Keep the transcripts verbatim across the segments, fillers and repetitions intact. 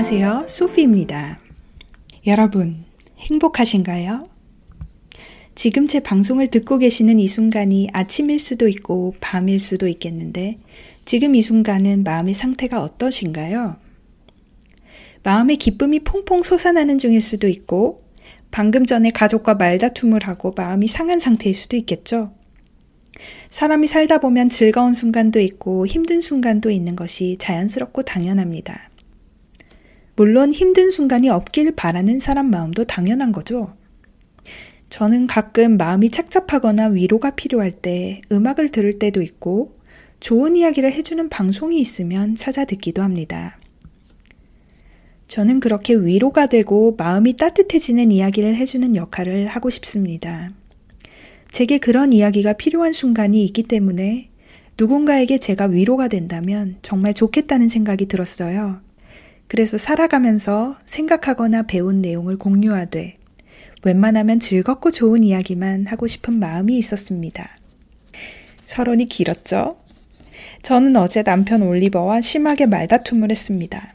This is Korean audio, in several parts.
안녕하세요. 소피입니다. 여러분, 행복하신가요? 지금 제 방송을 듣고 계시는 이 순간이 아침일 수도 있고 밤일 수도 있겠는데 지금 이 순간은 마음의 상태가 어떠신가요? 마음의 기쁨이 퐁퐁 솟아나는 중일 수도 있고 방금 전에 가족과 말다툼을 하고 마음이 상한 상태일 수도 있겠죠. 사람이 살다 보면 즐거운 순간도 있고 힘든 순간도 있는 것이 자연스럽고 당연합니다. 물론 힘든 순간이 없길 바라는 사람 마음도 당연한 거죠. 저는 가끔 마음이 착잡하거나 위로가 필요할 때 음악을 들을 때도 있고 좋은 이야기를 해주는 방송이 있으면 찾아 듣기도 합니다. 저는 그렇게 위로가 되고 마음이 따뜻해지는 이야기를 해주는 역할을 하고 싶습니다. 제게 그런 이야기가 필요한 순간이 있기 때문에 누군가에게 제가 위로가 된다면 정말 좋겠다는 생각이 들었어요. 그래서 살아가면서 생각하거나 배운 내용을 공유하되 웬만하면 즐겁고 좋은 이야기만 하고 싶은 마음이 있었습니다. 서론이 길었죠? 저는 어제 남편 올리버와 심하게 말다툼을 했습니다.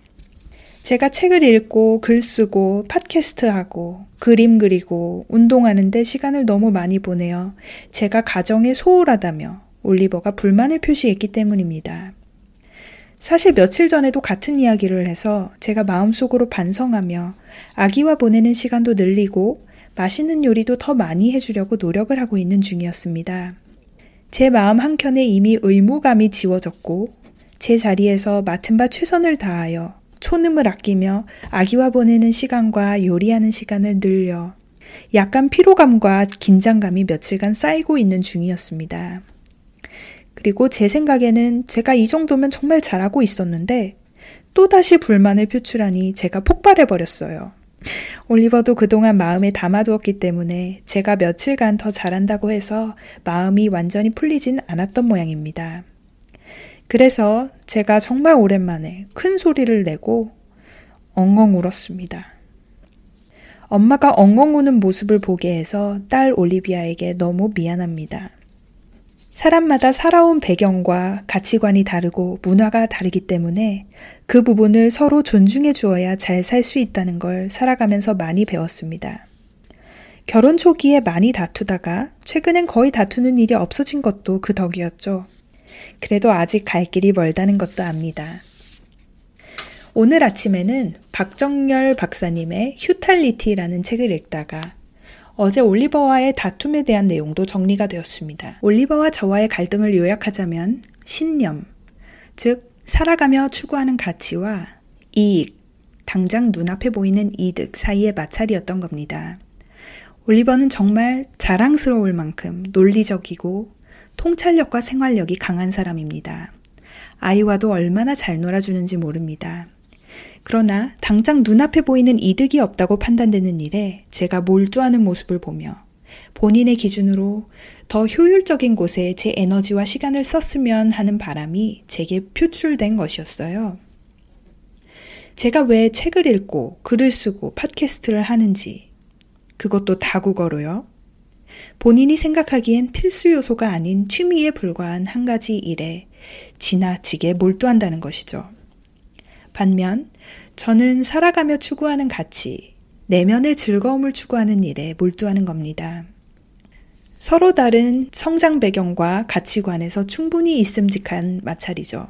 제가 책을 읽고 글 쓰고 팟캐스트하고 그림 그리고 운동하는데 시간을 너무 많이 보내어 제가 가정에 소홀하다며 올리버가 불만을 표시했기 때문입니다. 사실 며칠 전에도 같은 이야기를 해서 제가 마음속으로 반성하며 아기와 보내는 시간도 늘리고 맛있는 요리도 더 많이 해주려고 노력을 하고 있는 중이었습니다. 제 마음 한켠에 이미 의무감이 지워졌고 제 자리에서 맡은 바 최선을 다하여 촌음을 아끼며 아기와 보내는 시간과 요리하는 시간을 늘려 약간 피로감과 긴장감이 며칠간 쌓이고 있는 중이었습니다. 그리고 제 생각에는 제가 이 정도면 정말 잘하고 있었는데 또다시 불만을 표출하니 제가 폭발해버렸어요. 올리버도 그동안 마음에 담아두었기 때문에 제가 며칠간 더 잘한다고 해서 마음이 완전히 풀리진 않았던 모양입니다. 그래서 제가 정말 오랜만에 큰 소리를 내고 엉엉 울었습니다. 엄마가 엉엉 우는 모습을 보게 해서 딸 올리비아에게 너무 미안합니다. 사람마다 살아온 배경과 가치관이 다르고 문화가 다르기 때문에 그 부분을 서로 존중해 주어야 잘 살 수 있다는 걸 살아가면서 많이 배웠습니다. 결혼 초기에 많이 다투다가 최근엔 거의 다투는 일이 없어진 것도 그 덕이었죠. 그래도 아직 갈 길이 멀다는 것도 압니다. 오늘 아침에는 박정열 박사님의 휴탈리티라는 책을 읽다가 어제 올리버와의 다툼에 대한 내용도 정리가 되었습니다. 올리버와 저와의 갈등을 요약하자면 신념, 즉 살아가며 추구하는 가치와 이익, 당장 눈앞에 보이는 이득 사이의 마찰이었던 겁니다. 올리버는 정말 자랑스러울 만큼 논리적이고 통찰력과 생활력이 강한 사람입니다. 아이와도 얼마나 잘 놀아주는지 모릅니다. 그러나 당장 눈앞에 보이는 이득이 없다고 판단되는 일에 제가 몰두하는 모습을 보며 본인의 기준으로 더 효율적인 곳에 제 에너지와 시간을 썼으면 하는 바람이 제게 표출된 것이었어요. 제가 왜 책을 읽고 글을 쓰고 팟캐스트를 하는지, 그것도 다국어로요. 본인이 생각하기엔 필수 요소가 아닌 취미에 불과한 한 가지 일에 지나치게 몰두한다는 것이죠. 반면 저는 살아가며 추구하는 가치, 내면의 즐거움을 추구하는 일에 몰두하는 겁니다. 서로 다른 성장 배경과 가치관에서 충분히 있음직한 마찰이죠.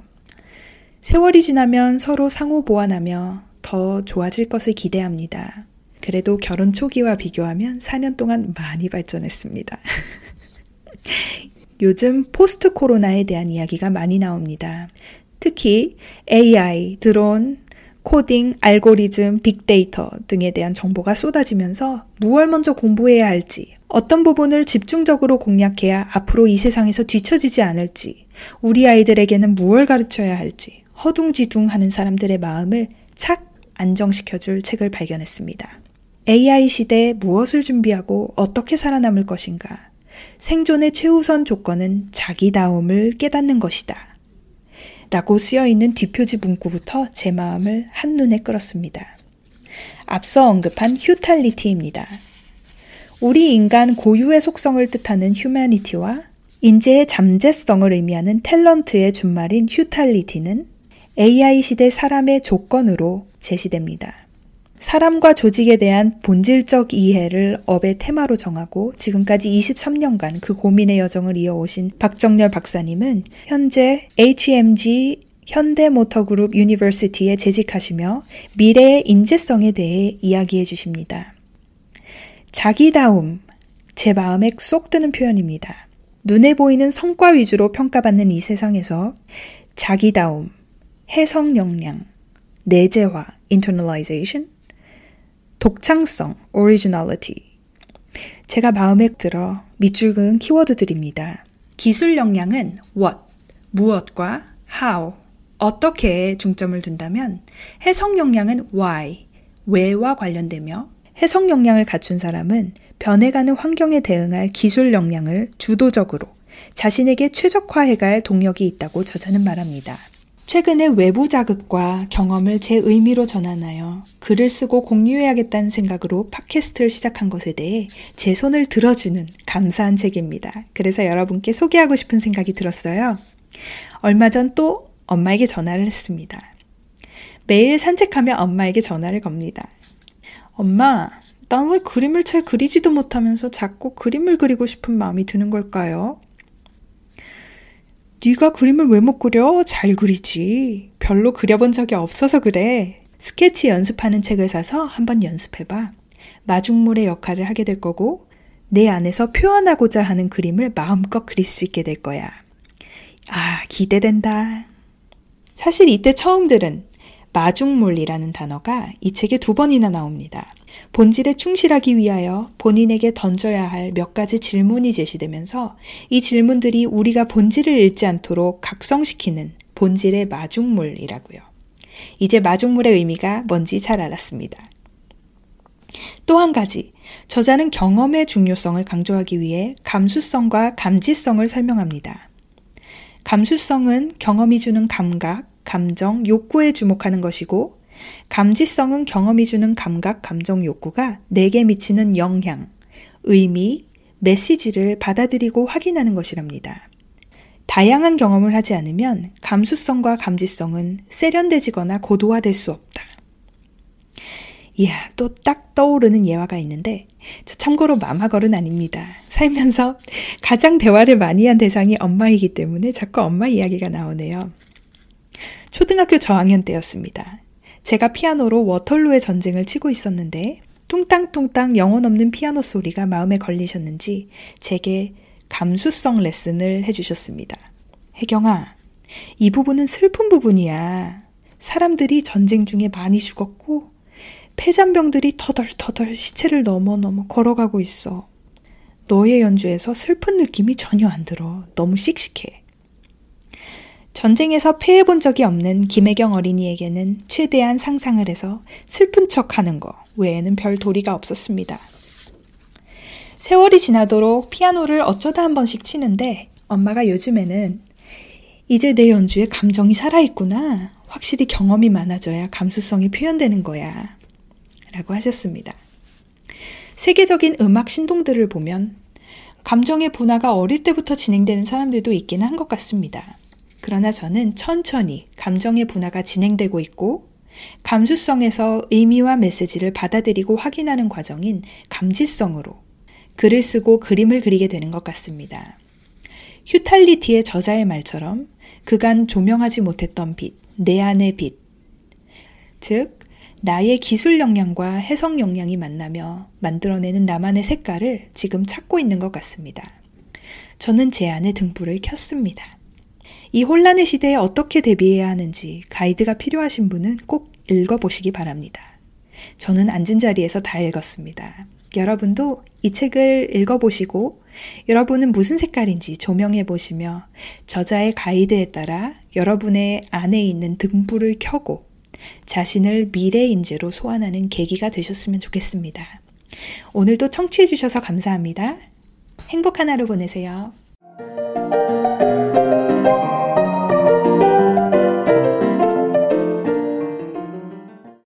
세월이 지나면 서로 상호 보완하며 더 좋아질 것을 기대합니다. 그래도 결혼 초기와 비교하면 사 년 동안 많이 발전했습니다. 요즘 포스트 코로나에 대한 이야기가 많이 나옵니다. 특히 에이아이, 드론, 코딩, 알고리즘, 빅데이터 등에 대한 정보가 쏟아지면서 무엇을 먼저 공부해야 할지, 어떤 부분을 집중적으로 공략해야 앞으로 이 세상에서 뒤처지지 않을지, 우리 아이들에게는 무엇을 가르쳐야 할지 허둥지둥하는 사람들의 마음을 착 안정시켜줄 책을 발견했습니다. 에이아이 시대에 무엇을 준비하고 어떻게 살아남을 것인가? 생존의 최우선 조건은 자기다움을 깨닫는 것이다. 라고 쓰여있는 뒷표지 문구부터 제 마음을 한눈에 끌었습니다. 앞서 언급한 휴탈리티입니다. 우리 인간 고유의 속성을 뜻하는 휴머니티와 인재의 잠재성을 의미하는 탤런트의 준말인 휴탈리티는 에이아이 시대 사람의 조건으로 제시됩니다. 사람과 조직에 대한 본질적 이해를 업의 테마로 정하고 지금까지 이십삼 년간 그 고민의 여정을 이어오신 박정열 박사님은 현재 에이치엠지 현대모터그룹 유니버시티에 재직하시며 미래의 인재성에 대해 이야기해 주십니다. 자기다움, 제 마음에 쏙 드는 표현입니다. 눈에 보이는 성과 위주로 평가받는 이 세상에서 자기다움, 해석 역량, 내재화, internalization, 독창성, originality. 제가 마음에 들어 밑줄 그은 키워드들입니다. 기술 역량은 what, 무엇과 how, 어떻게에 중점을 둔다면 해석 역량은 why, 왜와 관련되며 해석 역량을 갖춘 사람은 변해가는 환경에 대응할 기술 역량을 주도적으로 자신에게 최적화해갈 동력이 있다고 저자는 말합니다. 최근에 외부 자극과 경험을 제 의미로 전환하여 글을 쓰고 공유해야겠다는 생각으로 팟캐스트를 시작한 것에 대해 제 손을 들어주는 감사한 책입니다. 그래서 여러분께 소개하고 싶은 생각이 들었어요. 얼마 전 또 엄마에게 전화를 했습니다. 매일 산책하며 엄마에게 전화를 겁니다. 엄마, 난 왜 그림을 잘 그리지도 못하면서 자꾸 그림을 그리고 싶은 마음이 드는 걸까요? 네가 그림을 왜 못 그려? 잘 그리지. 별로 그려본 적이 없어서 그래. 스케치 연습하는 책을 사서 한번 연습해봐. 마중물의 역할을 하게 될 거고 내 안에서 표현하고자 하는 그림을 마음껏 그릴 수 있게 될 거야. 아, 기대된다. 사실 이때 처음 들은 마중물이라는 단어가 이 책에 두 번이나 나옵니다. 본질에 충실하기 위하여 본인에게 던져야 할 몇 가지 질문이 제시되면서 이 질문들이 우리가 본질을 잃지 않도록 각성시키는 본질의 마중물이라고요. 이제 마중물의 의미가 뭔지 잘 알았습니다. 또 한 가지, 저자는 경험의 중요성을 강조하기 위해 감수성과 감지성을 설명합니다. 감수성은 경험이 주는 감각, 감정, 욕구에 주목하는 것이고 감지성은 경험이 주는 감각, 감정, 욕구가 내게 미치는 영향, 의미, 메시지를 받아들이고 확인하는 것이랍니다. 다양한 경험을 하지 않으면 감수성과 감지성은 세련되지거나 고도화될 수 없다. 이야, 또 딱 떠오르는 예화가 있는데 저 참고로 맘하걸은 아닙니다. 살면서 가장 대화를 많이 한 대상이 엄마이기 때문에 자꾸 엄마 이야기가 나오네요. 초등학교 저학년 때였습니다. 제가 피아노로 워털루의 전쟁을 치고 있었는데 뚱땅뚱땅 영혼 없는 피아노 소리가 마음에 걸리셨는지 제게 감수성 레슨을 해주셨습니다. 혜경아, 이 부분은 슬픈 부분이야. 사람들이 전쟁 중에 많이 죽었고 패잔병들이 터덜터덜 시체를 넘어넘어 걸어가고 있어. 너의 연주에서 슬픈 느낌이 전혀 안 들어. 너무 씩씩해. 전쟁에서 패해본 적이 없는 김혜경 어린이에게는 최대한 상상을 해서 슬픈 척하는 거 외에는 별 도리가 없었습니다. 세월이 지나도록 피아노를 어쩌다 한 번씩 치는데 엄마가 요즘에는 이제 내 연주에 감정이 살아있구나. 확실히 경험이 많아져야 감수성이 표현되는 거야. 라고 하셨습니다. 세계적인 음악 신동들을 보면 감정의 분화가 어릴 때부터 진행되는 사람들도 있긴 한 것 같습니다. 그러나 저는 천천히 감정의 분화가 진행되고 있고 감수성에서 의미와 메시지를 받아들이고 확인하는 과정인 감지성으로 글을 쓰고 그림을 그리게 되는 것 같습니다. 휴탈리티의 저자의 말처럼 그간 조명하지 못했던 빛, 내 안의 빛, 즉 나의 기술 역량과 해석 역량이 만나며 만들어내는 나만의 색깔을 지금 찾고 있는 것 같습니다. 저는 제 안의 등불을 켰습니다. 이 혼란의 시대에 어떻게 대비해야 하는지 가이드가 필요하신 분은 꼭 읽어보시기 바랍니다. 저는 앉은 자리에서 다 읽었습니다. 여러분도 이 책을 읽어보시고 여러분은 무슨 색깔인지 조명해보시며 저자의 가이드에 따라 여러분의 안에 있는 등불을 켜고 자신을 미래 인재로 소환하는 계기가 되셨으면 좋겠습니다. 오늘도 청취해주셔서 감사합니다. 행복한 하루 보내세요.